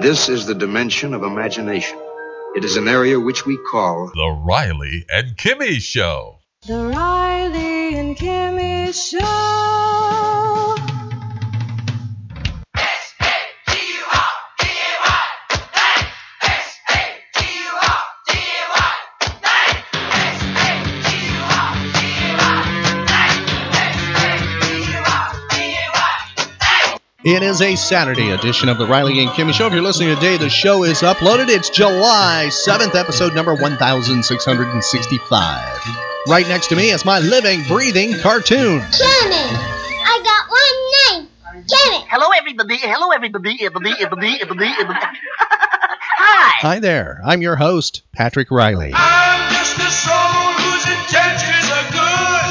This is the dimension of imagination. It is an area which we call The Riley and Kimmy Show. The Riley and Kimmy Show. S-A-T-U-R-D-U-R. Thanks. S-A-T-U-R-D-U-R. Thanks. S-A-T-U-R-D-U-R. Thanks. S-A-T-U-R-D-U-R. Thanks. It is a Saturday edition of the Riley and Kimmy Show. If you're listening today, the show is uploaded. It's July 7th, episode number 1665. Right next to me is my living, breathing cartoon. Kimmy, I got one name. Kimmy. Hello, everybody. Hello, everybody. Hi. Hi there. I'm your host, Patrick Riley. I'm just a soul whose intentions are good.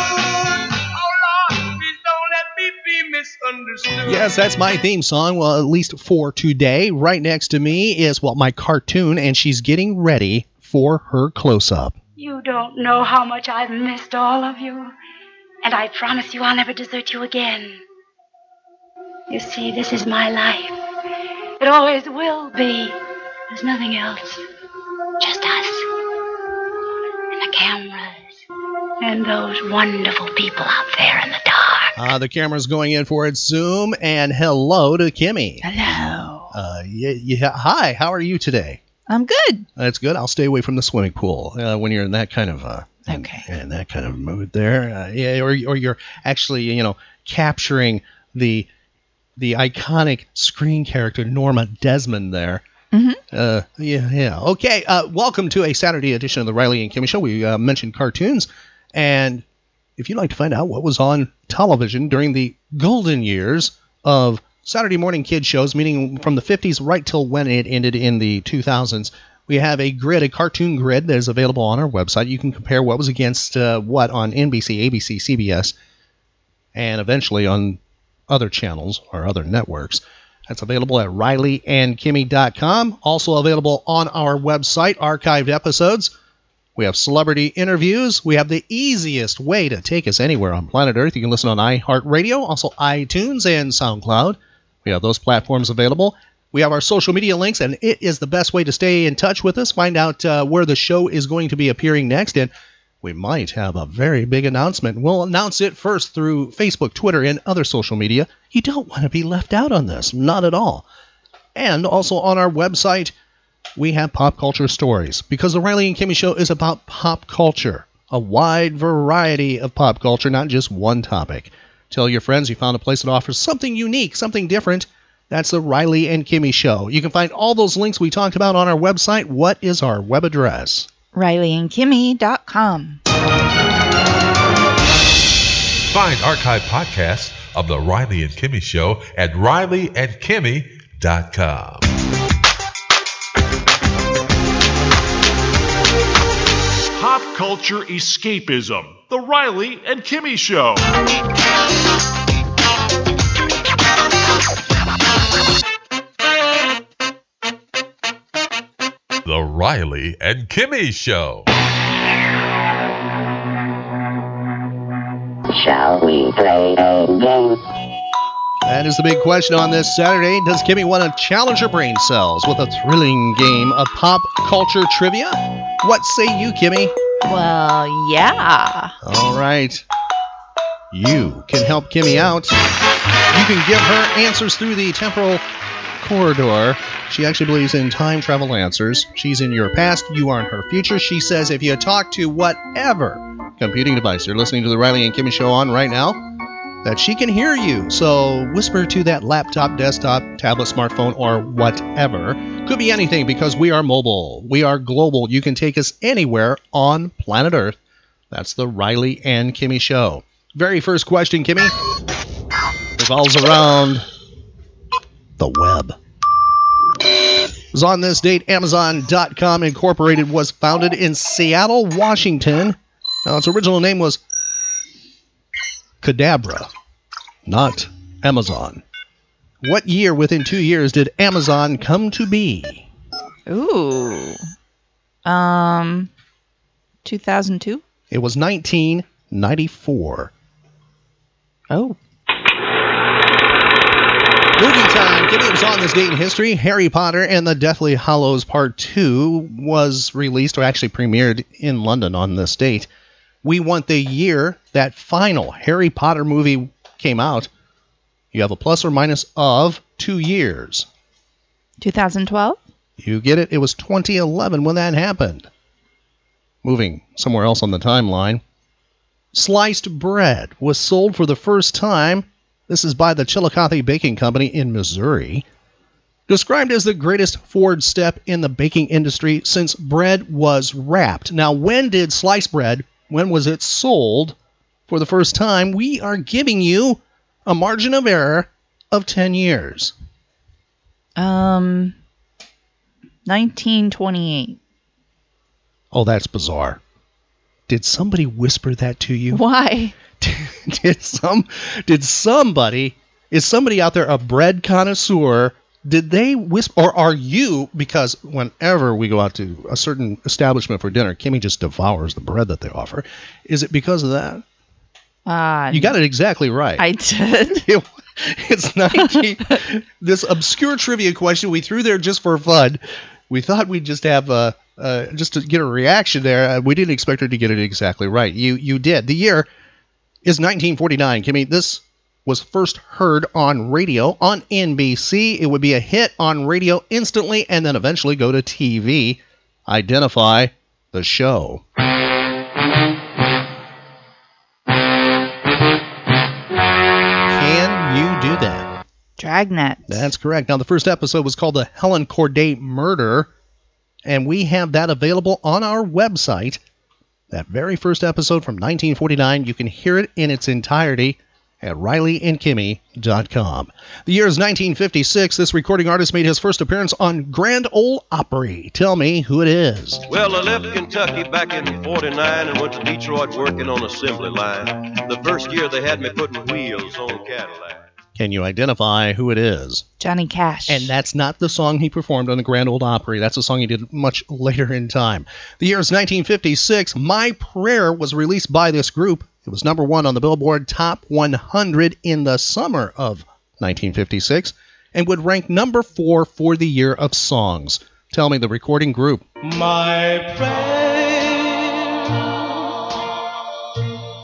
Oh, Lord, please don't let me be misunderstood. Yes, that's my theme song, well, at least for today. Right next to me is, well, my cartoon, and she's getting ready for her close-up. You don't know how much I've missed all of you, and I promise you I'll never desert you again. You see, this is my life. It always will be. There's nothing else. Just us. And the cameras. And those wonderful people out there in the dark. The camera's going in for its zoom, and hello to Kimmy. Hello. Hi, how are you today? I'm good. That's good. I'll stay away from the swimming pool when you're in that kind of in that kind of mood there. Or you're actually capturing the iconic screen character Norma Desmond there. Mm-hmm. Okay. Welcome to a Saturday edition of the Riley and Kimmy Show. We mentioned cartoons, and if you'd like to find out what was on television during the golden years of Saturday morning kid shows, meaning from the 50s right till when it ended in the 2000s. We have a cartoon grid that is available on our website. You can compare what was against what on NBC, ABC, CBS, and eventually on other channels or other networks. That's available at RileyandKimmy.com. Also available on our website, archived episodes. We have celebrity interviews. We have the easiest way to take us anywhere on planet Earth. You can listen on iHeartRadio, also iTunes and SoundCloud. We have those platforms available. We have our social media links, and it is the best way to stay in touch with us, find out where the show is going to be appearing next, and we might have a very big announcement. We'll announce it first through Facebook, Twitter, and other social media. You don't want to be left out on this, not at all. And also on our website, we have pop culture stories, because the Riley and Kimmy Show is about pop culture, a wide variety of pop culture, not just one topic. Tell your friends you found a place that offers something unique, something different. That's the Riley and Kimmy Show. You can find all those links we talked about on our website. What is our web address? RileyandKimmy.com. Find archived podcasts of the Riley and Kimmy Show at RileyandKimmy.com. Pop culture escapism. The Riley and Kimmy Show. The Riley and Kimmy Show. Shall we play a game? That is the big question on this Saturday. Does Kimmy want to challenge her brain cells with a thrilling game of pop culture trivia? What say you, Kimmy? Well, yeah. All right. You can help Kimmy out. You can give her answers through the temporal corridor. She actually believes in time travel answers. She's in your past. You are in her future. She says if you talk to whatever computing device you're listening to the Riley and Kimmy Show on right now, that she can hear you. So whisper to that laptop, desktop, tablet, smartphone, or whatever. Could be anything, because we are mobile. We are global. You can take us anywhere on planet Earth. That's the Riley and Kimmy Show. Very first question, Kimmy, revolves around the web. was on this date. Amazon.com Incorporated was founded in Seattle, Washington. Now, its original name was Cadabra, not Amazon. What year within 2 years did Amazon come to be? Ooh. 2002? It was 1994. Oh. Movie time. Getting us on this date in history, Harry Potter and the Deathly Hallows Part 2 was released, or actually premiered, in London on this date. We want the year that final Harry Potter movie came out. You have a plus or minus of 2 years. 2012? You get it. It was 2011 when that happened. Moving somewhere else on the timeline. Sliced bread was sold for the first time. This is by the Chillicothe Baking Company in Missouri. Described as the greatest forward step in the baking industry since bread was wrapped. Now, when did sliced bread, when was it sold for the first time? We are giving you a margin of error of 10 years. 1928. Oh, that's bizarre. Did somebody whisper that to you? Why? Is somebody out there a bread connoisseur? Did they whisper, or are you? Because whenever we go out to a certain establishment for dinner, Kimmy just devours the bread that they offer. Is it because of that? You got it exactly right. I did. It's 19. This obscure trivia question we threw there just for fun. We thought we'd just have just to get a reaction there. We didn't expect her to get it exactly right. You did. The year is 1949. Kimmy, this was first heard on radio on NBC. It would be a hit on radio instantly and then eventually go to TV. Identify the show. Dragnet. That's correct. Now, the first episode was called The Helen Cordae Murder, and we have that available on our website. That very first episode from 1949, you can hear it in its entirety at RileyandKimmy.com. The year is 1956. This recording artist made his first appearance on Grand Ole Opry. Tell me who it is. Well, I left Kentucky back in 49 and went to Detroit working on assembly line. The first year they had me putting wheels on Cadillac. Can you identify who it is? Johnny Cash. And that's not the song he performed on the Grand Ole Opry. That's a song he did much later in time. The year is 1956. My Prayer was released by this group. It was number one on the Billboard Top 100 in the summer of 1956 and would rank number 4 for the year of songs. Tell me the recording group. My prayer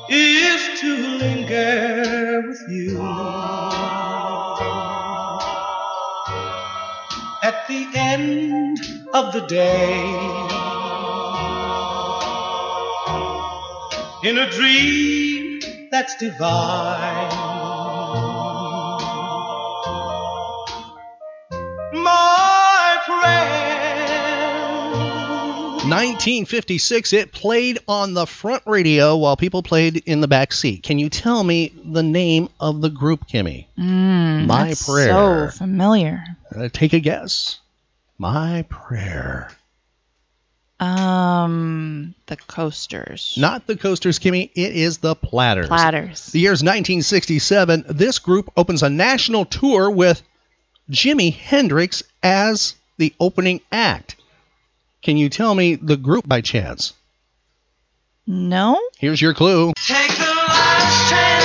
is to linger with you. At the end of the day, in a dream that's divine, my prayer. 1956, it played on the front radio while people played in the back seat. Can you tell me the name of the group, Kimmy? My that's Prayer. So familiar. Take a guess. My Prayer. The Coasters. Not the Coasters, Kimmy. It is the Platters. Platters. The year is 1967. This group opens a national tour with Jimi Hendrix as the opening act. Can you tell me the group by chance? No. Here's your clue. Take the last chance.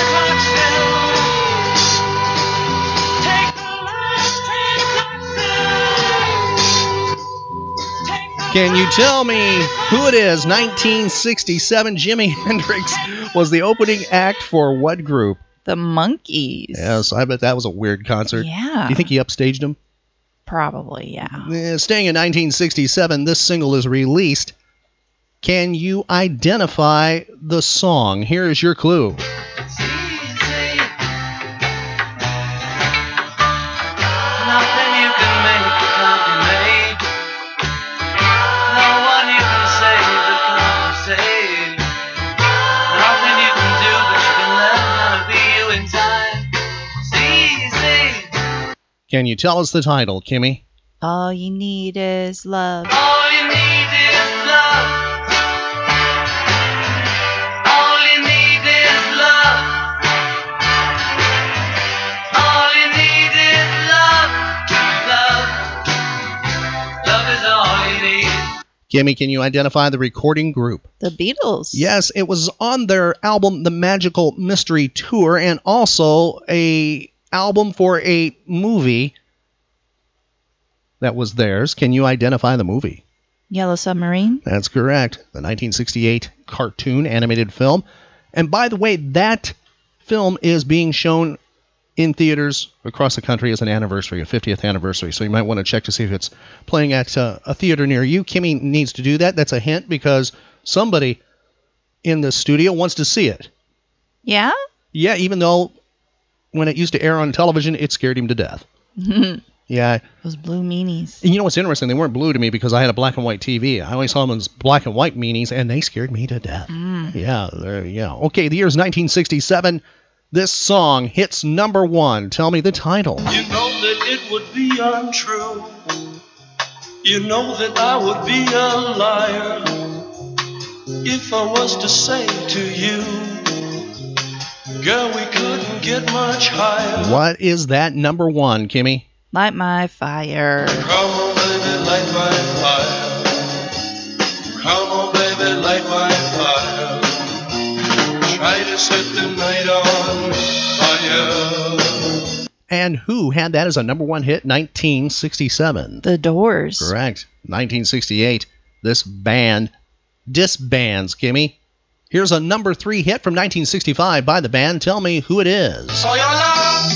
Can you tell me who it is? 1967, Jimi Hendrix was the opening act for what group? The Monkees. Yes, I bet that was a weird concert. Yeah. Do you think he upstaged them? Probably, yeah. Staying in 1967, this single is released. Can you identify the song? Here is your clue. Can you tell us the title, Kimmy? All you need is love. All you need is love. All you need is love. All you need is love. Love. Love is all you need. Kimmy, can you identify the recording group? The Beatles. Yes, it was on their album, The Magical Mystery Tour, and also a album for a movie that was theirs. Can you identify the movie? Yellow Submarine. That's correct. The 1968 cartoon animated film. And by the way, that film is being shown in theaters across the country as an anniversary, a 50th anniversary. So you might want to check to see if it's playing at a theater near you. Kimmy needs to do that. That's a hint because somebody in the studio wants to see it. Yeah? Yeah, even though when it used to air on television, it scared him to death. Yeah. Those blue meanies. And you know what's interesting? They weren't blue to me because I had a black and white TV. I only saw them as black and white meanies, and they scared me to death. Mm. Yeah, there you go. Okay, the year's 1967. This song hits number one. Tell me the title. You know that it would be untrue. You know that I would be a liar if I was to say to you, girl, we couldn't get much higher. What is that number one, Kimmy? Light my fire. Come on, baby, light my fire. Come on, baby, light my fire. Try to set the night on fire. And who had that as a number one hit? 1967. The Doors. Correct. 1968. This band disbands, Kimmy. Here's a number three hit from 1965 by the band. Tell me who it is. For your love.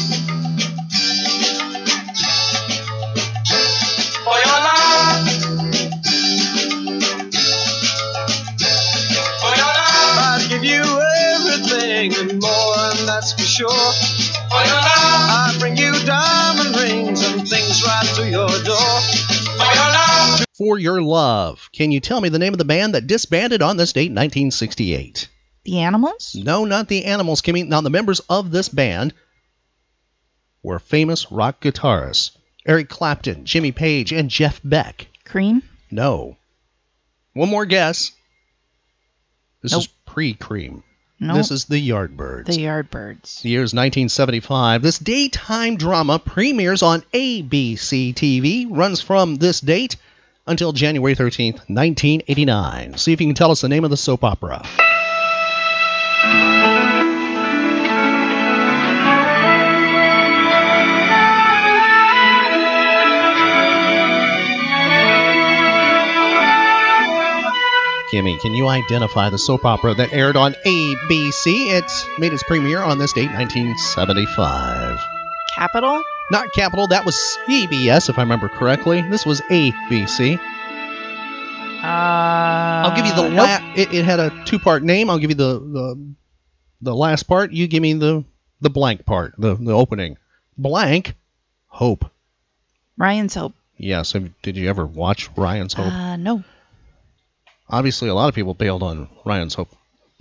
Sure. I bring you diamond rings and things right to your door. For your love. Can you tell me the name of the band that disbanded on this date, 1968? The Animals? No, not the Animals, Kimmy. Now, the members of this band were famous rock guitarists Eric Clapton, Jimmy Page, and Jeff Beck. Cream? No. One more guess. This is pre-Cream. Nope. This is The Yardbirds. The Yardbirds. The year is 1975. This daytime drama premieres on ABC TV, runs from this date until January 13th, 1989. See if you can tell us the name of the soap opera. Kimmy, can you identify the soap opera that aired on ABC? It's made its premiere on this date, 1975. Capital? Not Capital. That was CBS, if I remember correctly. This was ABC. I'll give you the last... It had a two-part name. I'll give you the last part. You give me the blank part, the opening. Blank. Hope. Ryan's Hope. Yes. Did you ever watch Ryan's Hope? No. Obviously, a lot of people bailed on Ryan's Hope.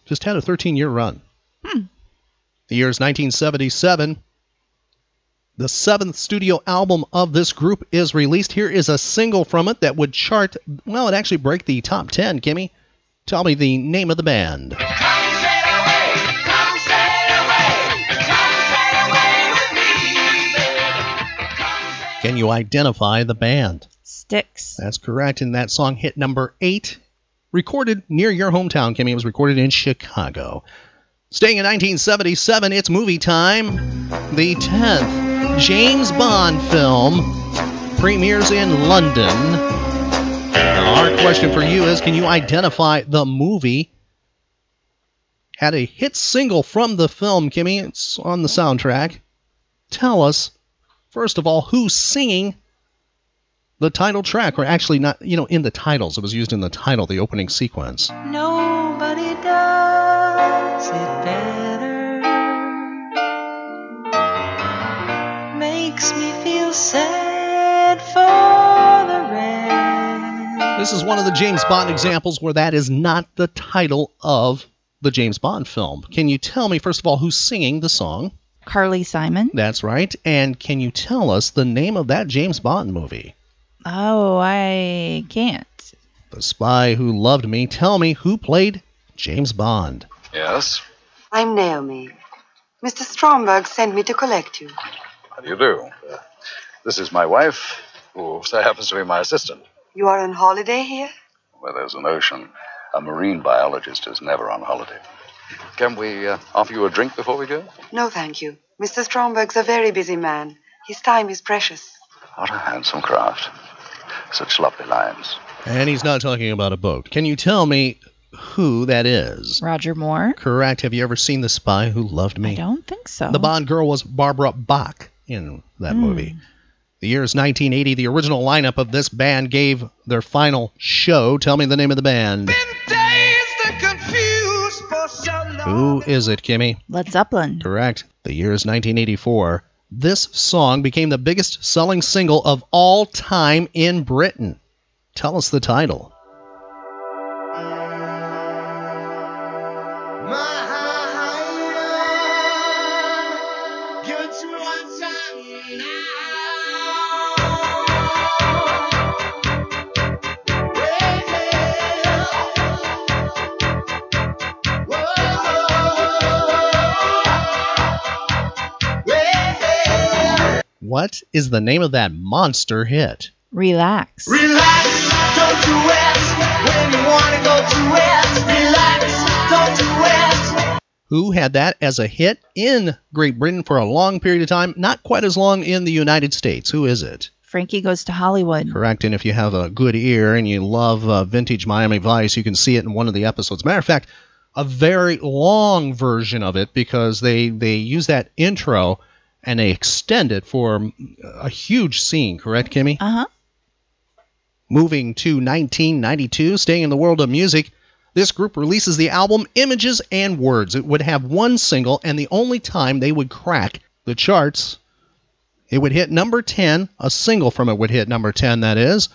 Just had a 13-year run. The year is 1977. The seventh studio album of this group is released. Here is a single from it that would chart... Well, it actually break the top 10, Kimmy. Tell me the name of the band. Can you identify the band? Styx. That's correct, and that song hit number 8. Recorded near your hometown, Kimmy. It was recorded in Chicago. Staying in 1977, it's movie time. The 10th James Bond film premieres in London. Our question for you is, can you identify the movie? Had a hit single from the film, Kimmy. It's on the soundtrack. Tell us, first of all, who's singing the title track, or actually not, in the titles. It was used in the title, the opening sequence. Nobody does it better. Makes me feel sad for the rest. This is one of the James Bond examples where that is not the title of the James Bond film. Can you tell me, first of all, who's singing the song? Carly Simon. That's right. And can you tell us the name of that James Bond movie? Oh, I can't. The Spy Who Loved Me. Tell me who played James Bond. Yes? I'm Naomi. Mr. Stromberg sent me to collect you. How do you do? This is my wife, who so happens to be my assistant. You are on holiday here? Well, there's an ocean. A marine biologist is never on holiday. Can we offer you a drink before we go? No, thank you. Mr. Stromberg's a very busy man. His time is precious. What a handsome craft. Such lovely lines. And he's not talking about a boat. Can you tell me who that is? Roger Moore. Correct. Have you ever seen The Spy Who Loved Me? I don't think so. The Bond girl was Barbara Bach in that movie. The year is 1980. The original lineup of this band gave their final show. Tell me the name of the band. Who is it, Kimmy? Led Zeppelin. Correct. The year is 1984. This song became the biggest selling single of all time in Britain. Tell us the title. What is the name of that monster hit? Relax. Relax, don't you rest when you want to go to rest. Relax, don't you rest. Who had that as a hit in Great Britain for a long period of time? Not quite as long in the United States. Who is it? Frankie Goes to Hollywood. Correct. And if you have a good ear and you love vintage Miami Vice, you can see it in one of the episodes. Matter of fact, a very long version of it, because they use that intro and they extend it for a huge scene, correct, Kimmy? Uh-huh. Moving to 1992, staying in the world of music, this group releases the album Images and Words. It would have one single, and the only time they would crack the charts, it would hit number 10. A single from it would hit number 10, that is,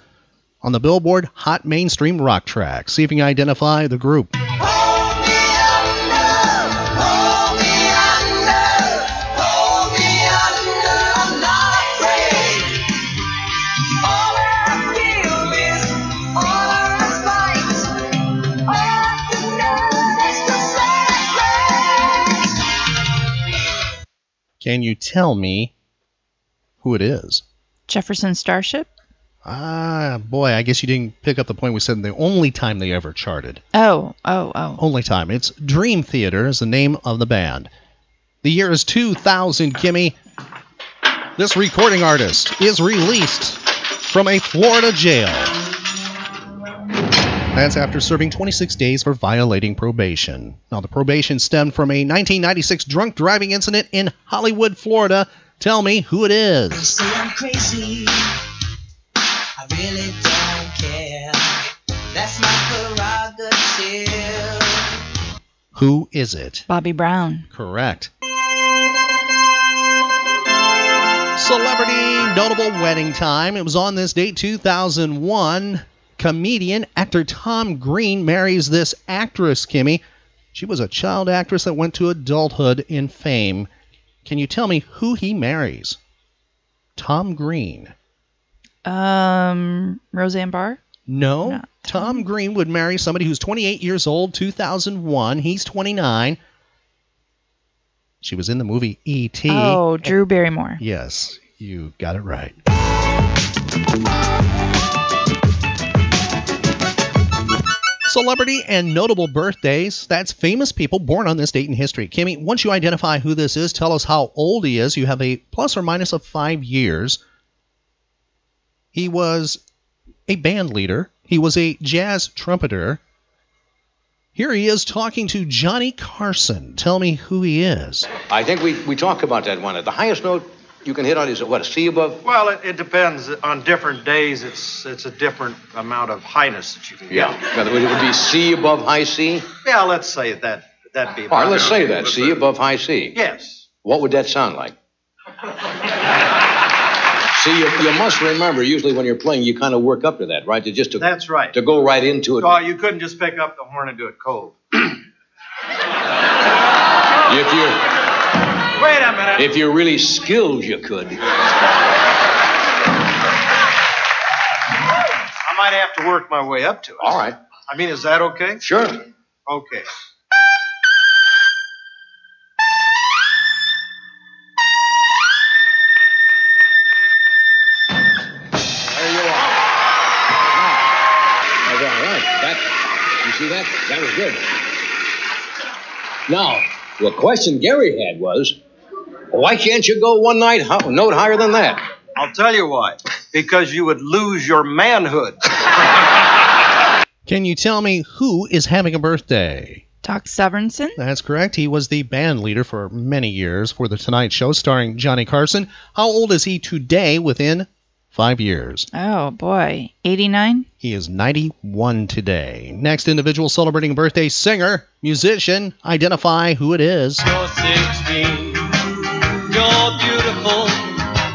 on the Billboard Hot Mainstream Rock track. See if you can identify the group. Can you tell me who it is? Jefferson Starship? Ah, boy, I guess you didn't pick up the point we said the only time they ever charted. Oh. Only time. It's Dream Theater is the name of the band. The year is 2000, Kimmy. This recording artist is released from a Florida jail. That's after serving 26 days for violating probation. Now, the probation stemmed from a 1996 drunk driving incident in Hollywood, Florida. Tell me who it is. They say I'm crazy. I really don't care. That's my prerogative. Who is it? Bobby Brown. Correct. Celebrity notable wedding time. It was on this date, 2001. Comedian, actor Tom Green marries this actress, Kimmy. She was a child actress that went to adulthood in fame. Can you tell me who he marries? Tom Green. Roseanne Barr? No. Tom Green would marry somebody who's 28 years old, 2001. He's 29. She was in the movie E.T. Oh, Drew Barrymore. Yes, you got it right. Celebrity and notable birthdays. That's famous people born on this date in history. Kimmy, once you identify who this is, tell us how old he is. You have a plus or minus of 5 years. He was a band leader. He was a jazz trumpeter. Here he is talking to Johnny Carson. Tell me who he is. I think we talked about that one. At the highest note you can hit on is, what, a C above? Well, it depends. On different days, it's a different amount of highness that you can get. Yeah. In other words, it would be C above high C? Yeah, let's say that. That'd be... All right, let's say that. C above high C? Yes. What would that sound like? See, you must remember, usually when you're playing, you kind of work up to that, right? That's right. To go right into it. Oh, you couldn't just pick up the horn and do it cold. Wait a minute. If you're really skilled, you could. might have to work my way up to it. All right. I mean, is that okay? Sure. Okay. See that? That was good. Now, the question Gary had was, why can't you go one night note higher than that? I'll tell you why. Because you would lose your manhood. Can you tell me who is having a birthday? Doc Severinsen? That's correct. He was the band leader for many years for The Tonight Show starring Johnny Carson. How old is he today within 5 years? Oh, boy. 89? He is 91 today. Next individual celebrating birthday, singer, musician. Identify who it is. You're 16. You're beautiful.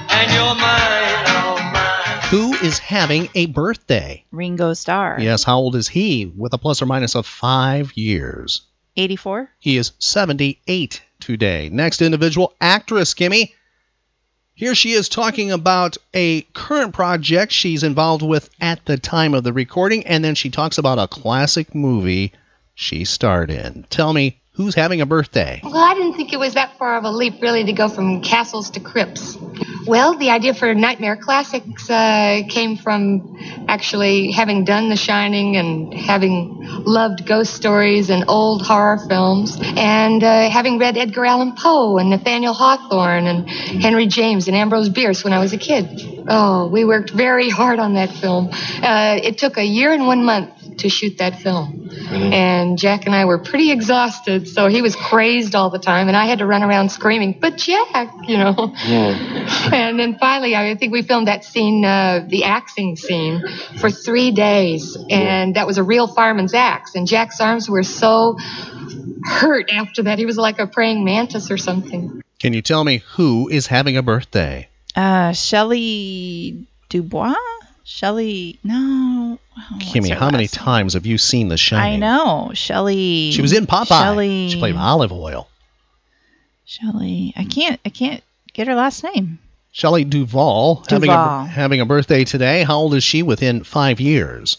And you're mine, oh mine. Who is having a birthday? Ringo Starr. Yes, how old is he? With a plus or minus of 5 years. 84? He is 78 today. Next individual, actress, Kimmy. Here she is talking about a current project she's involved with at the time of the recording, and then she talks about a classic movie she starred in. Tell me, who's having a birthday? Well, I didn't think it was that far of a leap, really, to go from castles to crypts. Well, the idea for Nightmare Classics came from actually having done The Shining and having loved ghost stories and old horror films and having read Edgar Allan Poe and Nathaniel Hawthorne and Henry James and Ambrose Bierce when I was a kid. Oh, we worked very hard on that film. It took a year and 1 month to shoot that film. Really? And Jack and I were pretty exhausted, so he was crazed all the time, and I had to run around screaming, but Jack, you know. Yeah. And then finally, I think we filmed that scene, the axing scene, for 3 days, and that was a real fireman's axe, and Jack's arms were so hurt after that. He was like a praying mantis or something. Can you tell me who is having a birthday? Shelley Dubois? Shelley, no. Oh, Kimmy, how many times have you seen The Shining? I know. Shelley. She was in Popeye. Shelley, she played Olive Oil. Shelley. I can't get her last name. Shelley Duvall. Having a birthday today. How old is she within 5 years?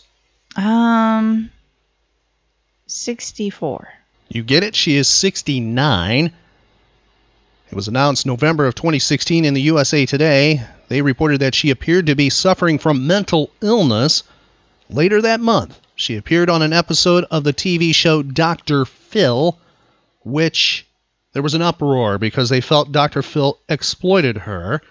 64. You get it? She is 69. It was announced November of 2016 in the USA Today. They reported that she appeared to be suffering from mental illness. Later that month, she appeared on an episode of the TV show Dr. Phil, which there was an uproar because they felt Dr. Phil exploited her.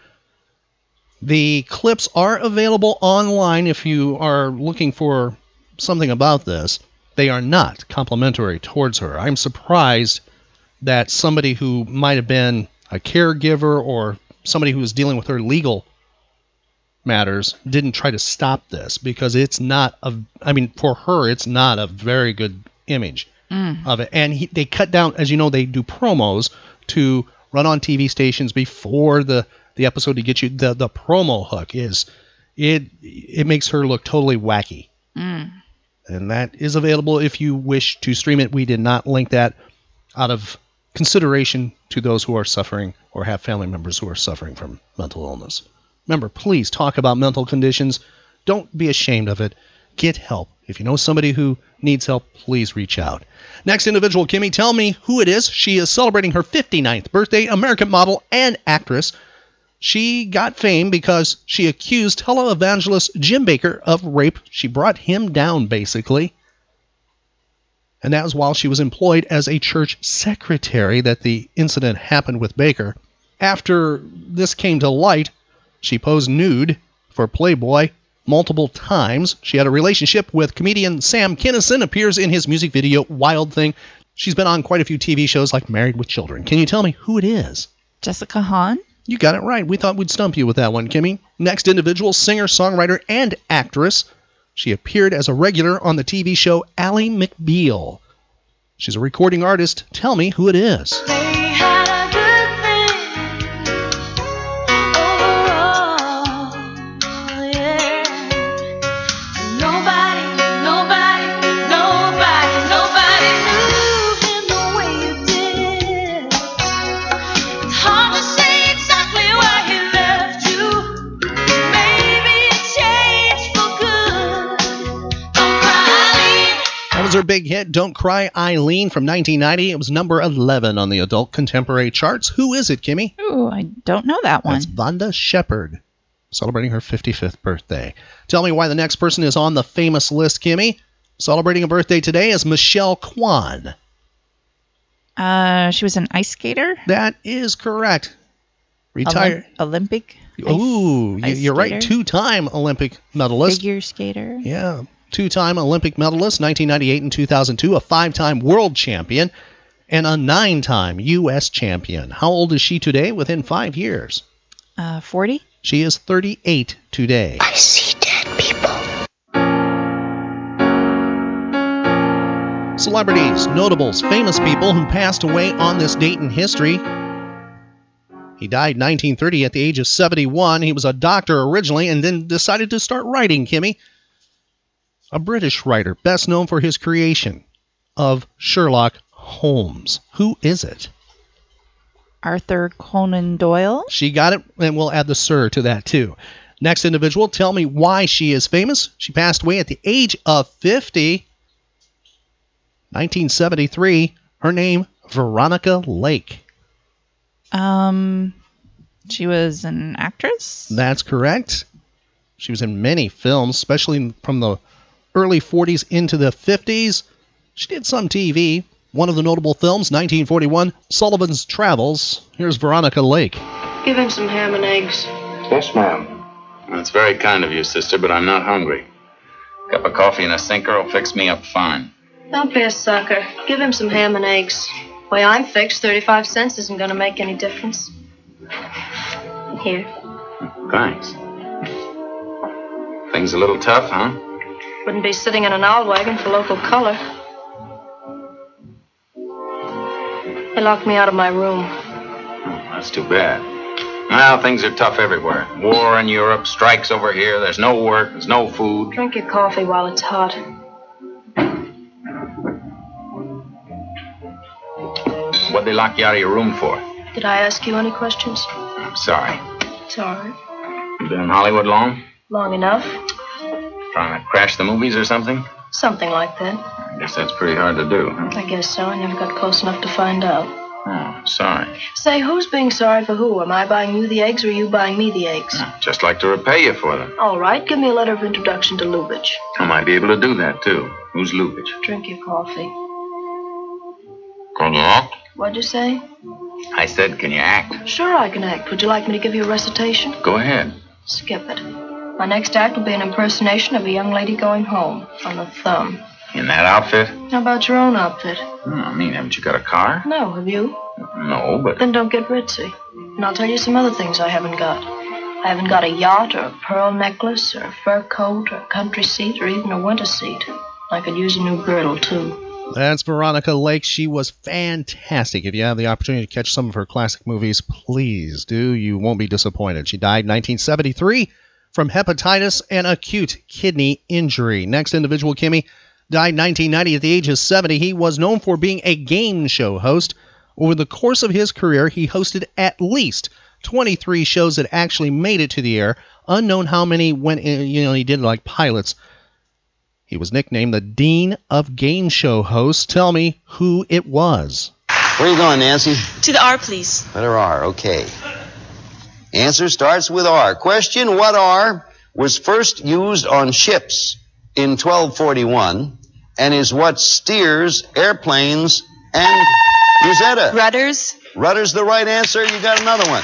The clips are available online if you are looking for something about this. They are not complimentary towards her. I'm surprised that somebody who might have been a caregiver or somebody who was dealing with her legal matters didn't try to stop this, because it's not a, I mean, for her, it's not a very good image of it. And they cut down, as you know, they do promos to run on TV stations before the episode to get you. The promo hook is, it makes her look totally wacky. And that is available if you wish to stream it. We did not link that out of consideration to those who are suffering or have family members who are suffering from mental illness. Remember, please talk about mental conditions. Don't be ashamed of it. Get help. If you know somebody who needs help, please reach out. Next individual, Kimmy, tell me who it is. She is celebrating her 59th birthday, American model and actress. She got fame because she accused televangelist Jim Baker of rape. She brought him down, basically. And that was while she was employed as a church secretary that the incident happened with Baker. After this came to light, she posed nude for Playboy multiple times. She had a relationship with comedian Sam Kinison, appears in his music video Wild Thing. She's been on quite a few TV shows like Married with Children. Can you tell me who it is? Jessica Hahn. You got it right. We thought we'd stump you with that one, Kimmy. Next individual, singer, songwriter, and actress. She appeared as a regular on the TV show Ally McBeal. She's a recording artist. Tell me who it is. They had a good thing overall, yeah. Nobody knew him the way you did. It's hard to say exactly why he left you. Maybe it changed for good. was her big hit, Don't Cry, Eileen, from 1990. It was number 11 on the adult contemporary charts. Who is it, Kimmy? Ooh, I don't know that one. It's Vonda Shepard, celebrating her 55th birthday. Tell me why the next person is on the famous list, Kimmy. Celebrating a birthday today is Michelle Kwan. She was an ice skater? That is correct. Retired Olympic. Ooh, you're right. Two-time Olympic medalist. Figure skater. Yeah. Two-time Olympic medalist, 1998 and 2002, a five-time world champion, and a nine-time U.S. champion. How old is she today? Within 5 years. 40? She is 38 today. I see dead people. Celebrities, notables, famous people who passed away on this date in history. He died 1930 at the age of 71. He was a doctor originally and then decided to start writing, Kimmy. A British writer, best known for his creation of Sherlock Holmes. Who is it? Arthur Conan Doyle. She got it, and we'll add the sir to that, too. Next individual, tell me why she is famous. She passed away at the age of 50. 1973. Her name, Veronica Lake. She was an actress? That's correct. She was in many films, especially from the early 40s into the 50s. She did some TV. One of the notable films, 1941, Sullivan's Travels. Here's Veronica Lake. Give him some ham and eggs. Yes, ma'am. That's very kind of you, sister, but I'm not hungry. A cup of coffee and a sinker will fix me up fine. Don't be a sucker. Give him some ham and eggs. The way I'm fixed, 35 cents isn't going to make any difference. Here. Thanks. Things a little tough, huh? Wouldn't be sitting in an owl wagon for local color. They locked me out of my room. Oh, that's too bad. Well, things are tough everywhere. War in Europe, strikes over here, there's no work, there's no food. Drink your coffee while it's hot. What'd they lock you out of your room for? Did I ask you any questions? I'm sorry. It's all right. You been in Hollywood long? Long enough. Trying to crash the movies or something? Something like that. I guess that's pretty hard to do, huh? I guess so. I never got close enough to find out. Oh, sorry. Say, who's being sorry for who? Am I buying you the eggs or are you buying me the eggs? I'd just like to repay you for them. All right. Give me a letter of introduction to Lubitsch. I might be able to do that, too. Who's Lubitsch? Drink your coffee. Can you act? What'd you say? I said, can you act? Sure, I can act. Would you like me to give you a recitation? Go ahead. Skip it. My next act will be an impersonation of a young lady going home on a thumb. In that outfit? How about your own outfit? Oh, I mean, haven't you got a car? No, have you? No, but... Then don't get ritzy. And I'll tell you some other things I haven't got. I haven't got a yacht or a pearl necklace or a fur coat or a country seat or even a winter seat. I could use a new girdle, too. That's Veronica Lake. She was fantastic. If you have the opportunity to catch some of her classic movies, please do. You won't be disappointed. She died in 1973 from hepatitis and acute kidney injury. Next individual, Kimmy, died in 1990 at the age of 70. He was known for being a game show host. Over the course of his career, he hosted at least 23 shows that actually made it to the air. Unknown how many went in, he did like pilots. He was nicknamed the Dean of Game Show Hosts. Tell me who it was. Where are you going, Nancy? To the R, please. Letter R, okay. Answer starts with R. Question, what R was first used on ships in 1241 and is what steers airplanes and Rosetta? Rudders. Rudders, the right answer. You got another one.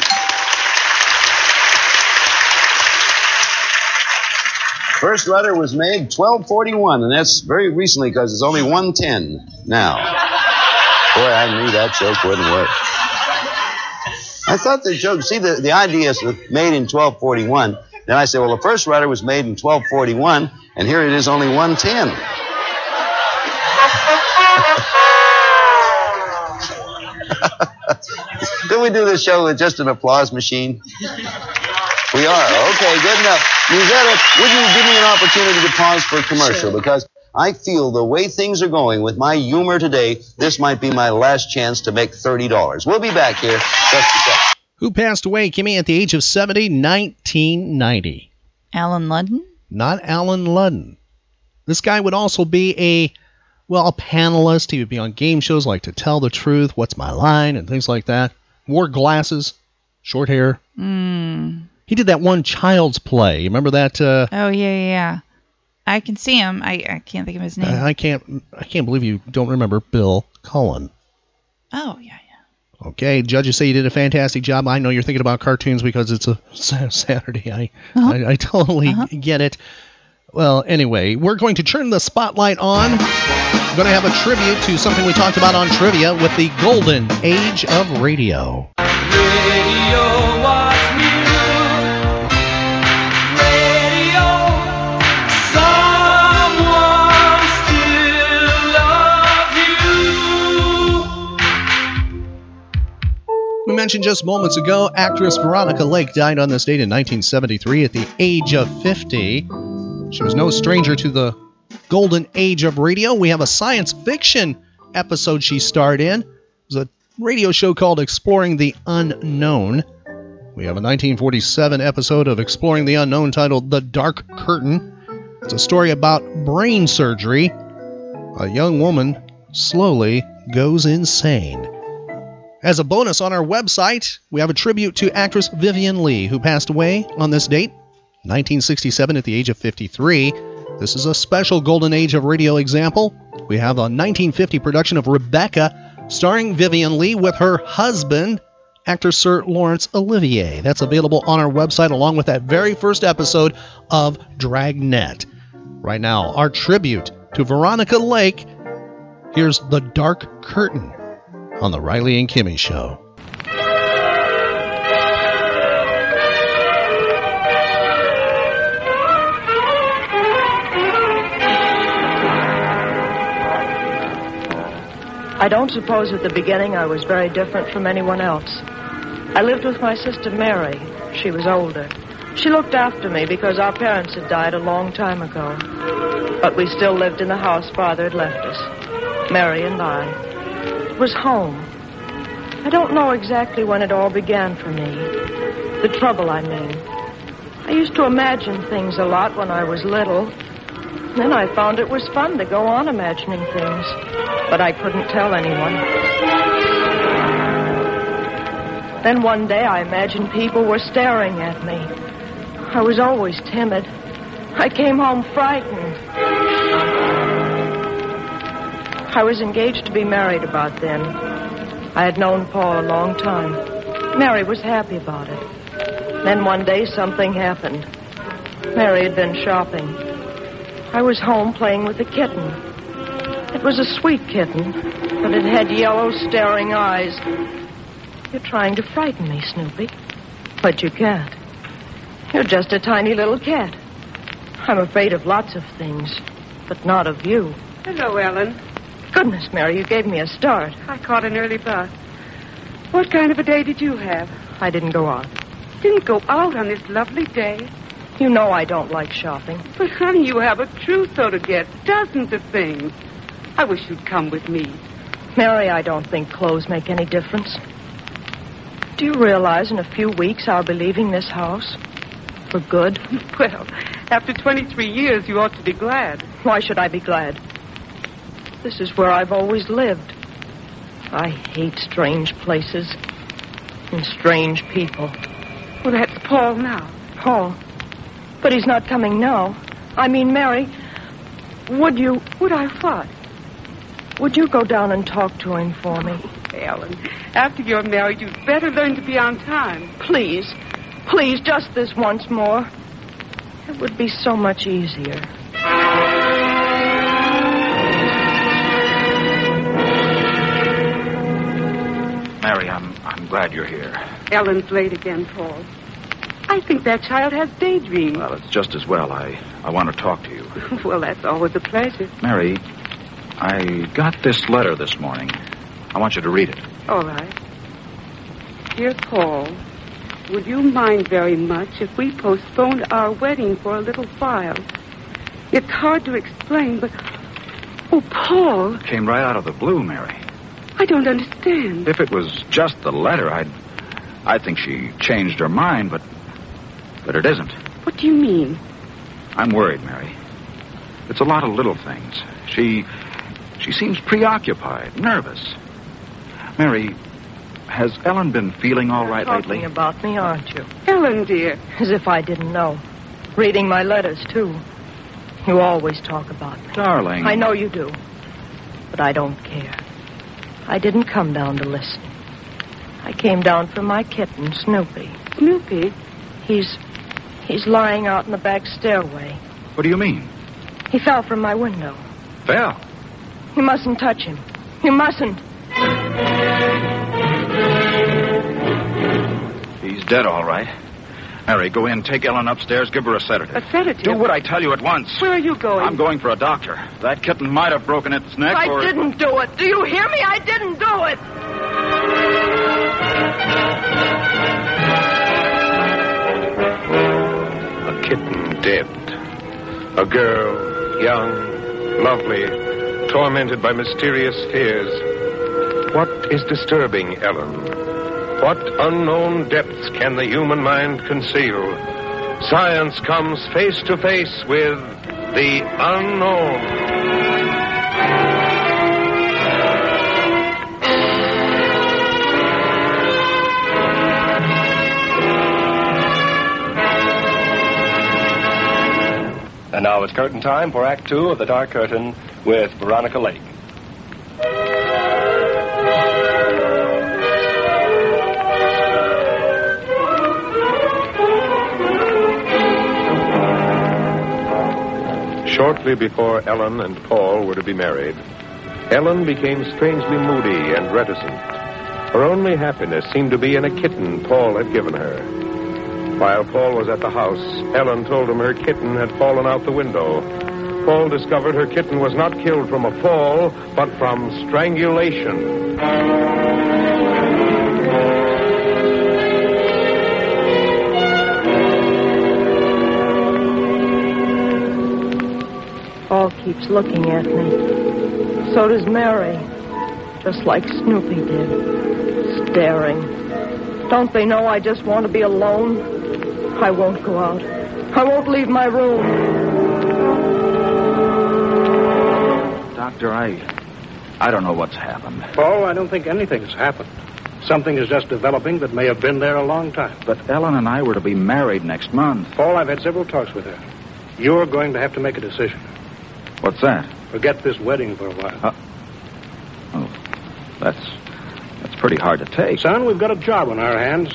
First letter was made 1241, and that's very recently because it's only 110 now. Boy, I knew that joke wouldn't work. I thought the joke, the idea is made in 1241. Then I said, well, the first letter was made in 1241, and here it is only 110. Did we do this show with just an applause machine? We are. Okay, good enough. Rosetta, would you give me an opportunity to pause for a commercial? Sure. Because I feel the way things are going with my humor today, this might be my last chance to make $30. We'll be back here just a second. Who passed away, Kimmy, at the age of 70, 1990? Alan Ludden? Not Alan Ludden. This guy would also be a well, a panelist. He would be on game shows like To Tell the Truth, What's My Line, and things like that. Wore glasses, short hair. Mm. He did that one Child's Play. You remember that? Oh, yeah. I can see him. I can't think of his name. I can't believe you don't remember Bill Cullen. Oh, yeah. Okay, judges say you did a fantastic job. I know you're thinking about cartoons because it's a Saturday. I totally get it. Well, anyway, we're going to turn the spotlight on. We're going to have a tribute to something we talked about on Trivia with the golden age of radio. Radio was music. We mentioned just moments ago, actress Veronica Lake died on this date in 1973 at the age of 50. She was no stranger to the golden age of radio. We have a science fiction episode she starred in. It was a radio show called Exploring the Unknown. We have a 1947 episode of Exploring the Unknown titled The Dark Curtain. It's a story about brain surgery. A young woman slowly goes insane. As a bonus on our website, we have a tribute to actress Vivian Leigh, who passed away on this date, 1967, at the age of 53. This is a special golden age of radio example. We have a 1950 production of Rebecca, starring Vivian Leigh with her husband, actor Sir Laurence Olivier. That's available on our website, along with that very first episode of Dragnet. Right now, our tribute to Veronica Lake. Here's The Dark Curtain on The Riley and Kimmy Show. I don't suppose at the beginning I was very different from anyone else. I lived with my sister Mary. She was older. She looked after me because our parents had died a long time ago. But we still lived in the house Father had left us, Mary and I. Was home. I don't know exactly when it all began for me. The trouble, I mean. I used to imagine things a lot when I was little. Then I found it was fun to go on imagining things. But I couldn't tell anyone. Then one day I imagined people were staring at me. I was always timid. I came home frightened. I was engaged to be married about then. I had known Paul a long time. Mary was happy about it. Then one day something happened. Mary had been shopping. I was home playing with a kitten. It was a sweet kitten, but it had yellow, staring eyes. You're trying to frighten me, Snoopy. But you can't. You're just a tiny little cat. I'm afraid of lots of things, but not of you. Hello, Ellen. Goodness, Mary, you gave me a start. I caught an early bus. What kind of a day did you have? I didn't go out. Didn't go out on this lovely day? You know I don't like shopping. But, honey, you have a trousseau to get, dozens of things. I wish you'd come with me. Mary, I don't think clothes make any difference. Do you realize in a few weeks I'll be leaving this house? For good? Well, after 23 years, you ought to be glad. Why should I be glad? This is where I've always lived. I hate strange places and strange people. Well, that's Paul now. Paul? But he's not coming now. I mean, Mary, would you... Would I what? Would you go down and talk to him for me? Oh, Ellen, after you're married, you'd better learn to be on time. Please. Please, just this once more. It would be so much easier. Mary, I'm glad you're here. Ellen's late again, Paul. I think that child has daydreams. Well, it's just as well. I want to talk to you. Well, that's always a pleasure. Mary, I got this letter this morning. I want you to read it. All right. Dear Paul, would you mind very much if we postponed our wedding for a little while? It's hard to explain, but... Oh, Paul. It came right out of the blue, Mary. I don't understand. If it was just the letter, I think she changed her mind, but it isn't. What do you mean? I'm worried, Mary. It's a lot of little things. She She seems preoccupied, nervous. Mary, has Ellen been feeling all right lately? You're talking about me, aren't you? Ellen, dear. As if I didn't know. Reading my letters, too. You always talk about me. Darling. I know you do. But I don't care. I didn't come down to listen. I came down for my kitten, Snoopy. Snoopy? He's lying out in the back stairway. What do you mean? He fell from my window. Fell? You mustn't touch him. You mustn't. He's dead, all right. Mary, go in, take Ellen upstairs, give her a sedative. A sedative? Do what I tell you at once. Where are you going? I'm going for a doctor. That kitten might have broken its neck or... I didn't do it. Do you hear me? I didn't do it. Kitten dead. A girl, young, lovely, tormented by mysterious fears. What is disturbing Ellen? What unknown depths can the human mind conceal? Science comes face to face with the unknown. And now it's curtain time for Act Two of The Dark Curtain with Veronica Lake. Shortly before Ellen and Paul were to be married, Ellen became strangely moody and reticent. Her only happiness seemed to be in a kitten Paul had given her. While Paul was at the house, Ellen told him her kitten had fallen out the window. Paul discovered her kitten was not killed from a fall, but from strangulation. Paul keeps looking at me. So does Mary. Just like Snoopy did. Staring. Don't they know I just want to be alone? I won't go out. I won't leave my room. Doctor, I don't know what's happened. Paul, I don't think anything has happened. Something is just developing that may have been there a long time. But Ellen and I were to be married next month. Paul, I've had several talks with her. You're going to have to make a decision. What's that? Forget this wedding for a while. Oh, that's pretty hard to take. Son, we've got a job on our hands.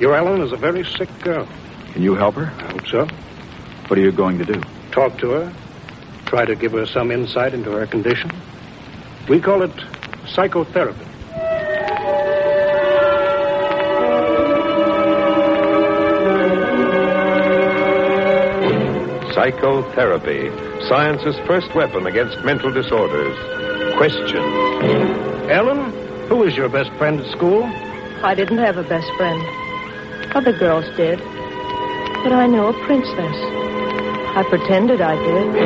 Your Ellen is a very sick girl. Can you help her? I hope so. What are you going to do? Talk to her. Try to give her some insight into her condition. We call it psychotherapy. Psychotherapy. Science's first weapon against mental disorders. Question. Ellen, who was your best friend at school? I didn't have a best friend. Other girls did. But I knew a princess. I pretended I did.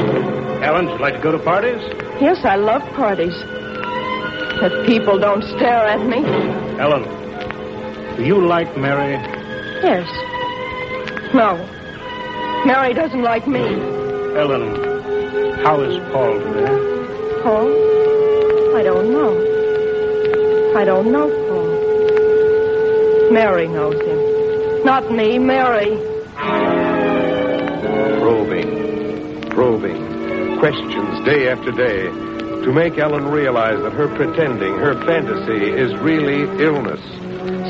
Ellen, would you like to go to parties? Yes, I love parties. But people don't stare at me. Ellen, do you like Mary? Yes. No. Mary doesn't like me. Ellen, how is Paul today? Paul? I don't know. I don't know Paul. Mary knows him. Not me, Mary. Probing, questions day after day to make Ellen realize that her pretending, her fantasy, is really illness.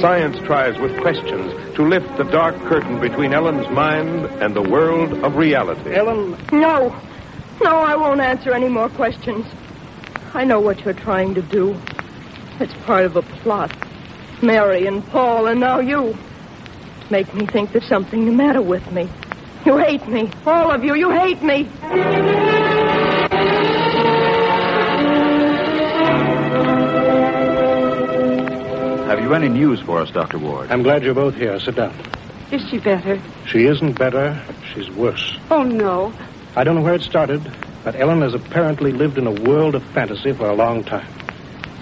Science tries with questions to lift the dark curtain between Ellen's mind and the world of reality. Ellen? No, I won't answer any more questions. I know what you're trying to do. It's part of a plot. Mary and Paul and now you. Make me think there's something the matter with me. You hate me. All of you, you hate me. Have you any news for us, Dr. Ward? I'm glad you're both here. Sit down. Is she better? She isn't better. She's worse. Oh, no. I don't know where it started, but Ellen has apparently lived in a world of fantasy for a long time.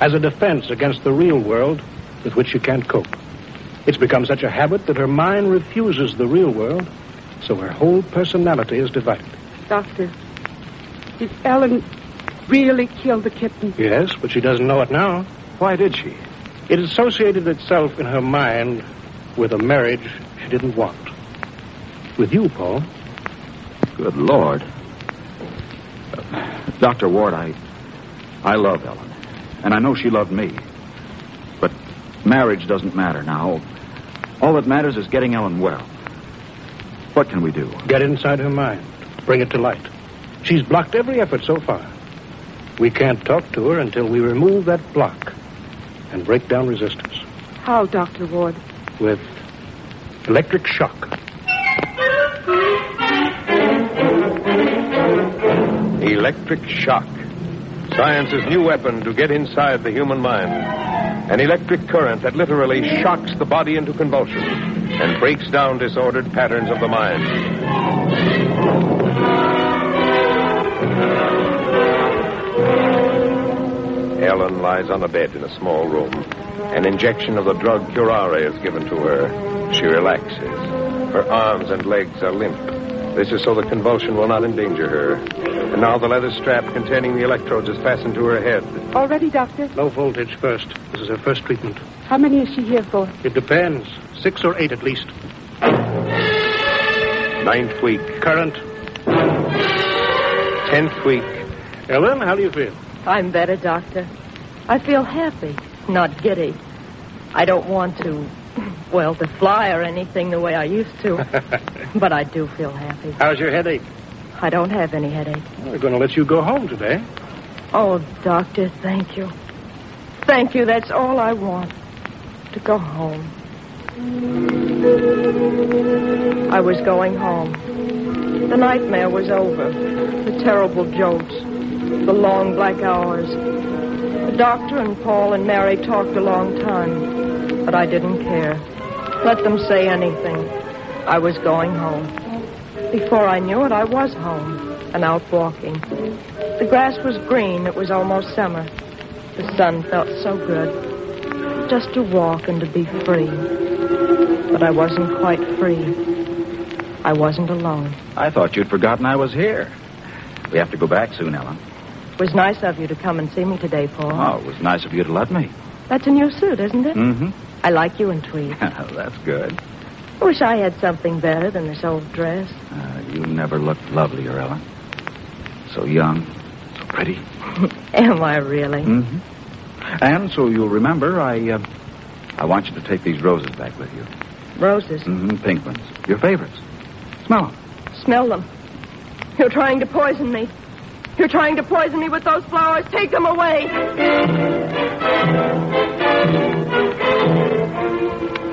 As a defense against the real world with which she can't cope. It's become such a habit that her mind refuses the real world. So her whole personality is divided. Doctor, is Ellen really killed the kitten? Yes, but she doesn't know it now. Why did she? It associated itself in her mind with a marriage she didn't want. With you, Paul. Good Lord. Dr. Ward, I love Ellen. And I know she loved me. But marriage doesn't matter now. All that matters is getting Ellen well. What can we do? Get inside her mind. Bring it to light. She's blocked every effort so far. We can't talk to her until we remove that block and break down resistance. How, Dr. Ward? With electric shock. Electric shock. Science's new weapon to get inside the human mind. An electric current that literally shocks the body into convulsions and breaks down disordered patterns of the mind. Ellen lies on a bed in a small room. An injection of the drug curare is given to her. She relaxes. Her arms and legs are limp. This is so the convulsion will not endanger her. And now the leather strap containing the electrodes is fastened to her head. Already, Doctor? Low voltage first. This is her first treatment. How many is she here for? It depends. 6 or 8 at least. 9th week. Current. 10th week. Ellen, how do you feel? I'm better, Doctor. I feel happy, not giddy. I don't want to... well, to fly or anything the way I used to. But I do feel happy. How's your headache? I don't have any headache. We're going to let you go home today. Oh, Doctor, thank you. Thank you. That's all I want. To go home. I was going home. The nightmare was over. The terrible jolts. The long black hours. The doctor and Paul and Mary talked a long time. But I didn't care. Let them say anything. I was going home. Before I knew it, I was home and out walking. The grass was green. It was almost summer. The sun felt so good. Just to walk and to be free. But I wasn't quite free. I wasn't alone. I thought you'd forgotten I was here. We have to go back soon, Ellen. It was nice of you to come and see me today, Paul. Oh, it was nice of you to let me. That's a new suit, isn't it? Mm-hmm. I like you in tweed. That's good. I wish I had something better than this old dress. You never looked lovelier, Ellen. So young, so pretty. Am I really? Mm-hmm. And so you'll remember, I want you to take these roses back with you. Roses? Mm-hmm, pink ones. Your favorites. Smell them. Smell them? You're trying to poison me. You're trying to poison me with those flowers. Take them away.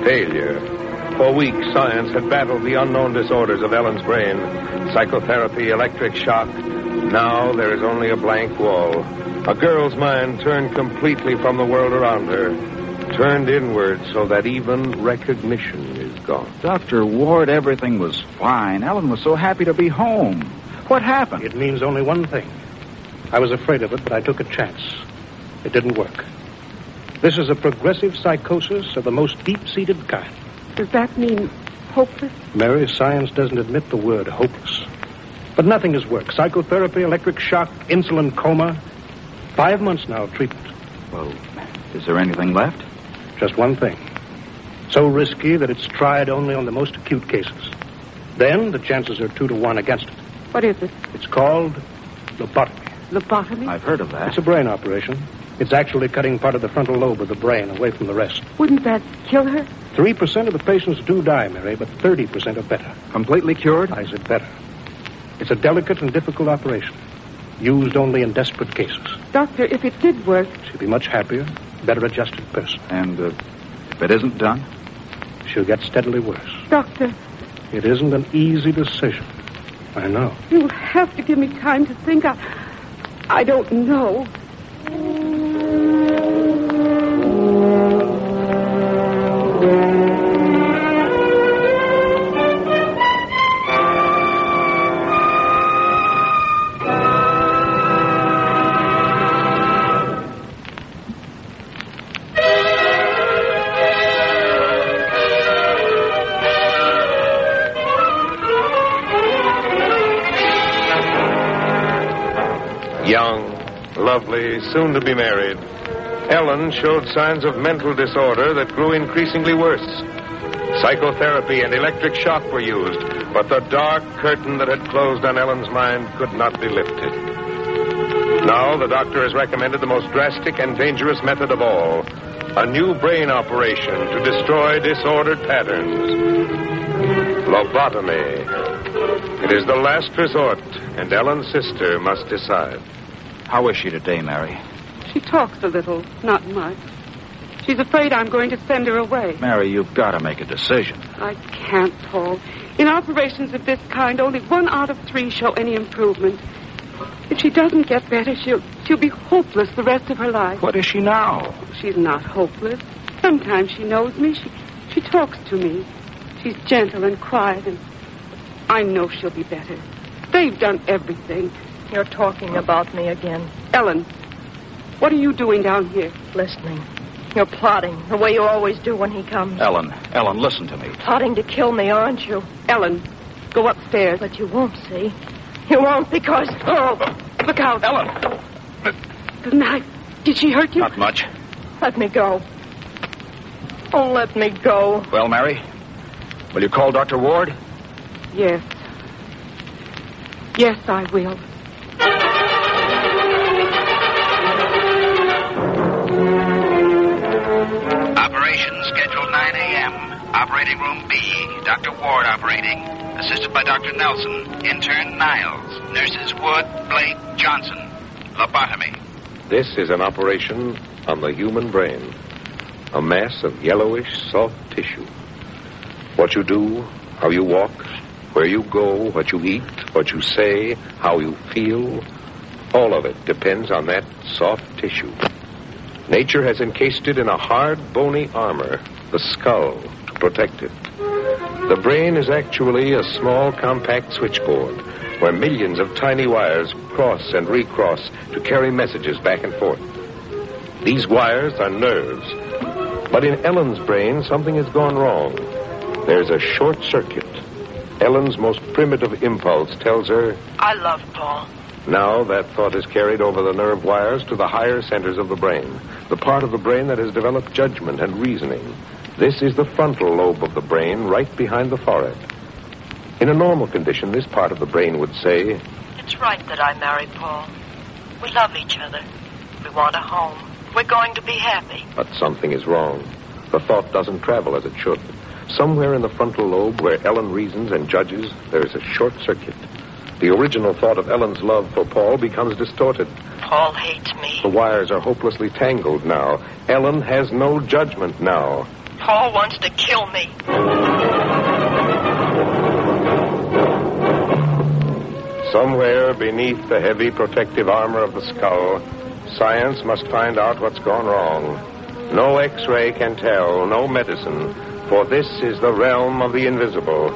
Failure. For weeks, science had battled the unknown disorders of Ellen's brain. Psychotherapy, electric shock. Now there is only a blank wall. A girl's mind turned completely from the world around her. Turned inward so that even recognition is gone. Dr. Ward, everything was fine. Ellen was so happy to be home. What happened? It means only one thing. I was afraid of it, but I took a chance. It didn't work. This is a progressive psychosis of the most deep-seated kind. Does that mean hopeless? Mary, science doesn't admit the word hopeless. But nothing has worked. Psychotherapy, electric shock, insulin coma. 5 months now of treatment. Well, is there anything left? Just one thing. So risky that it's tried only on the most acute cases. Then the chances are 2 to 1 against it. What is it? It's called lobotomy. Lobotomy? I've heard of that. It's a brain operation. It's actually cutting part of the frontal lobe of the brain away from the rest. Wouldn't that kill her? 3% of the patients do die, Mary, but 30% are better. Completely cured? I said better. It's a delicate and difficult operation, used only in desperate cases. Doctor, if it did work... She'd be much happier, better-adjusted person. And if it isn't done? She'll get steadily worse. Doctor... It isn't an easy decision. I know. You'll have to give me time to think. I don't know... lovely, soon-to-be married, Ellen showed signs of mental disorder that grew increasingly worse. Psychotherapy and electric shock were used, but the dark curtain that had closed on Ellen's mind could not be lifted. Now the doctor has recommended the most drastic and dangerous method of all, a new brain operation to destroy disordered patterns. Lobotomy. It is the last resort, and Ellen's sister must decide. How is she today, Mary? She talks a little, not much. She's afraid I'm going to send her away. Mary, you've got to make a decision. I can't, Paul. In operations of this kind, only 1 out of 3 show any improvement. If she doesn't get better, she'll be hopeless the rest of her life. What is she now? She's not hopeless. Sometimes she knows me. She talks to me. She's gentle and quiet, and I know she'll be better. They've done everything. You're talking about me again. Ellen, what are you doing down here? Listening. You're plotting, the way you always do when he comes. Ellen, listen to me. Plotting to kill me, aren't you? Ellen, go upstairs. But you won't, see? You won't because... Oh, look out. Ellen. The knife. Did she hurt you? Not much. Let me go. Oh, let me go. Well, Mary, will you call Dr. Ward? Yes. Yes, I will. Operating room B, Dr. Ward operating, assisted by Dr. Nelson, intern Niles, nurses Wood, Blake, Johnson. Lobotomy. This is an operation on the human brain, a mass of yellowish, soft tissue. What you do, how you walk, where you go, what you eat, what you say, how you feel, all of it depends on that soft tissue. Nature has encased it in a hard, bony armor, the skull, protect it. The brain is actually a small, compact switchboard where millions of tiny wires cross and recross to carry messages back and forth. These wires are nerves. But in Ellen's brain, something has gone wrong. There's a short circuit. Ellen's most primitive impulse tells her, I love Paul. Now that thought is carried over the nerve wires to the higher centers of the brain, the part of the brain that has developed judgment and reasoning. This is the frontal lobe of the brain, right behind the forehead. In a normal condition, this part of the brain would say, It's right that I marry Paul. We love each other. We want a home. We're going to be happy. But something is wrong. The thought doesn't travel as it should. Somewhere in the frontal lobe where Ellen reasons and judges, there is a short circuit. The original thought of Ellen's love for Paul becomes distorted. Paul hates me. The wires are hopelessly tangled now. Ellen has no judgment now. Paul wants to kill me. Somewhere beneath the heavy protective armor of the skull, science must find out what's gone wrong. No X-ray can tell, no medicine, for this is the realm of the invisible.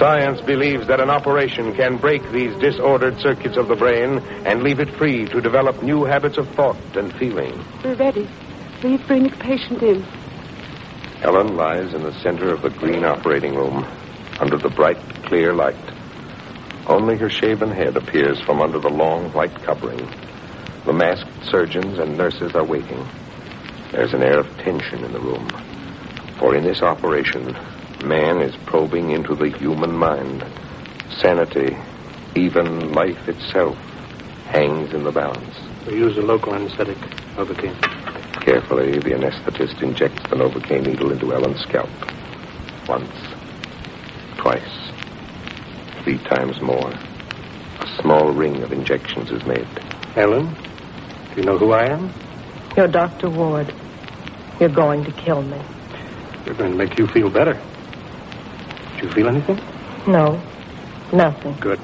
Science believes that an operation can break these disordered circuits of the brain and leave it free to develop new habits of thought and feeling. We're ready. Please bring the patient in. Ellen lies in the center of the green operating room, under the bright, clear light. Only her shaven head appears from under the long, white covering. The masked surgeons and nurses are waiting. There's an air of tension in the room. For in this operation, man is probing into the human mind. Sanity, even life itself, hangs in the balance. We use a local anesthetic, Novocaine. Carefully, the anesthetist injects the Novocaine needle into Ellen's scalp. Once, twice, 3 times more. A small ring of injections is made. Ellen, do you know who I am? You're Dr. Ward. You're going to kill me. We're going to make you feel better. Do you feel anything? No, nothing. Good.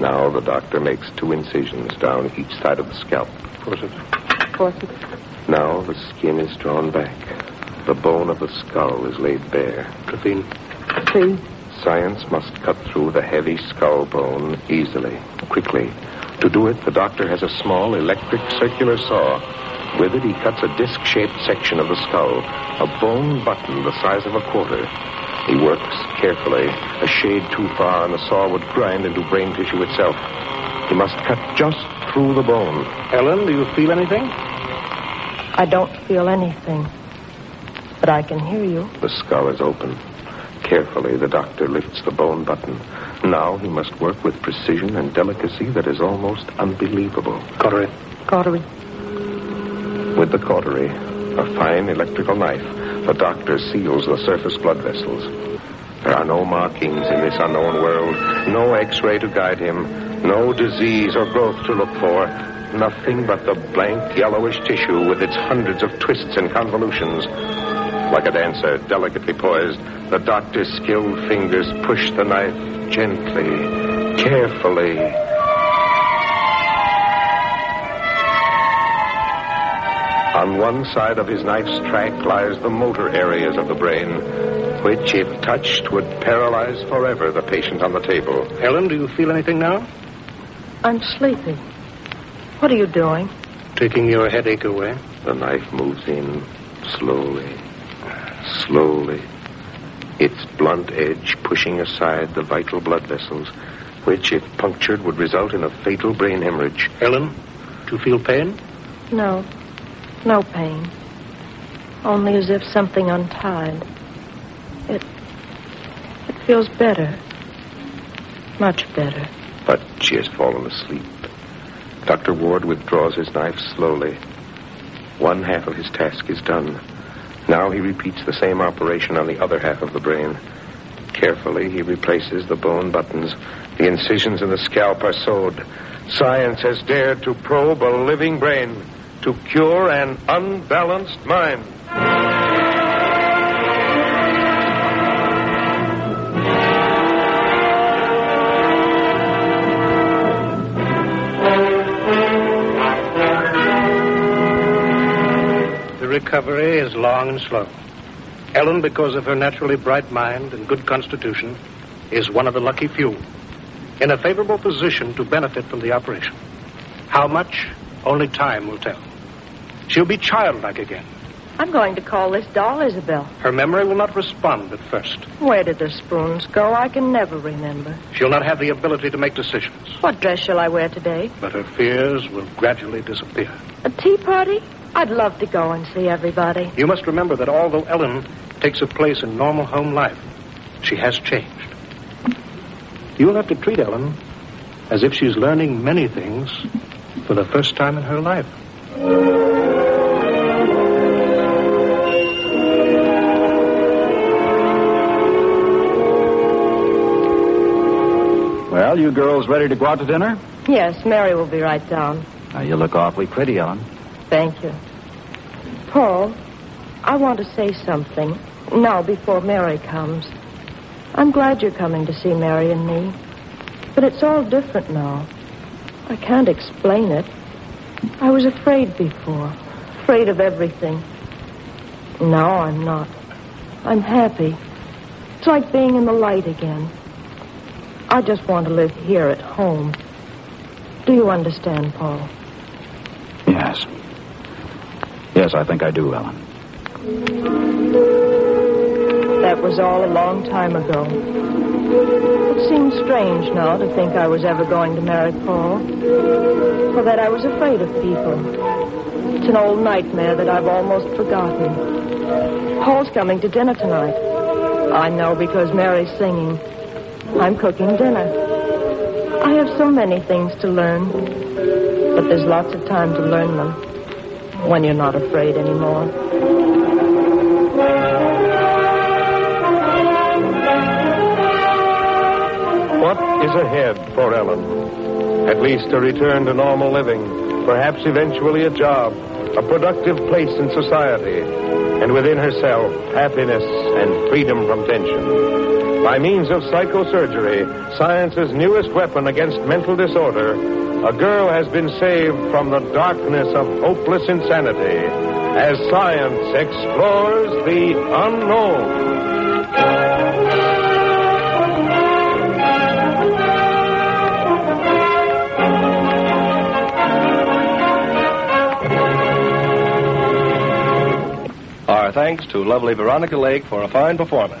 Now the doctor makes 2 incisions down each side of the scalp. Of course it. Now the skin is drawn back. The bone of the skull is laid bare. Christine. Science must cut through the heavy skull bone easily, quickly. To do it, the doctor has a small electric circular saw. With it, he cuts a disc-shaped section of the skull, a bone button the size of a quarter. He works carefully. A shade too far, and the saw would grind into brain tissue itself. She must cut just through the bone. Helen, do you feel anything? I don't feel anything, but I can hear you. The skull is open. Carefully, the doctor lifts the bone button. Now he must work with precision and delicacy that is almost unbelievable. Cautery. Cautery. With the cautery, a fine electrical knife, the doctor seals the surface blood vessels. There are no markings in this unknown world, no X-ray to guide him, no disease or growth to look for, nothing but the blank yellowish tissue with its hundreds of twists and convolutions. Like a dancer delicately poised, the doctor's skilled fingers push the knife gently, carefully. On one side of his knife's track lies the motor areas of the brain, which, if touched, would paralyze forever the patient on the table. Helen, do you feel anything now? I'm sleepy. What are you doing? Taking your headache away. The knife moves in slowly, slowly. Its blunt edge pushing aside the vital blood vessels, which, if punctured, would result in a fatal brain hemorrhage. Helen, do you feel pain? No. No pain. Only as if something untied. It feels better. Much better. But she has fallen asleep. Dr. Ward withdraws his knife slowly. One half of his task is done. Now he repeats the same operation on the other half of the brain. Carefully, he replaces the bone buttons. The incisions in the scalp are sewed. Science has dared to probe a living brain, to cure an unbalanced mind. Recovery is long and slow. Ellen, because of her naturally bright mind and good constitution, is one of the lucky few in a favorable position to benefit from the operation. How much? Only time will tell. She'll be childlike again. I'm going to call this doll Isabel. Her memory will not respond at first. Where did the spoons go? I can never remember. She'll not have the ability to make decisions. What dress shall I wear today? But her fears will gradually disappear. A tea party? I'd love to go and see everybody. You must remember that although Ellen takes a place in normal home life, she has changed. You'll have to treat Ellen as if she's learning many things for the first time in her life. Well, you girls ready to go out to dinner? Yes, Mary will be right down. Now, you look awfully pretty, Ellen. Thank you. Paul, I want to say something now before Mary comes. I'm glad you're coming to see Mary and me, but it's all different now. I can't explain it. I was afraid before, afraid of everything. Now I'm not. I'm happy. It's like being in the light again. I just want to live here at home. Do you understand, Paul? Yes. Yes, I think I do, Ellen. That was all a long time ago. It seems strange now to think I was ever going to marry Paul, or that I was afraid of people. It's an old nightmare that I've almost forgotten. Paul's coming to dinner tonight. I know because Mary's singing. I'm cooking dinner. I have so many things to learn, but there's lots of time to learn them when you're not afraid anymore. What is ahead for Ellen? At least a return to normal living, perhaps eventually a job, a productive place in society, and within herself, happiness and freedom from tension. By means of psychosurgery, science's newest weapon against mental disorder, a girl has been saved from the darkness of hopeless insanity as science explores the unknown. Our thanks to lovely Veronica Lake for a fine performance.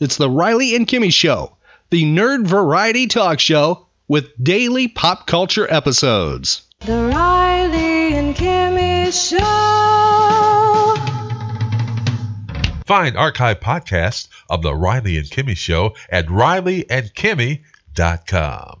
It's The Riley and Kimmy Show, the nerd variety talk show with daily pop culture episodes. The Riley and Kimmy Show. Find archive podcasts of The Riley and Kimmy Show at RileyandKimmy.com.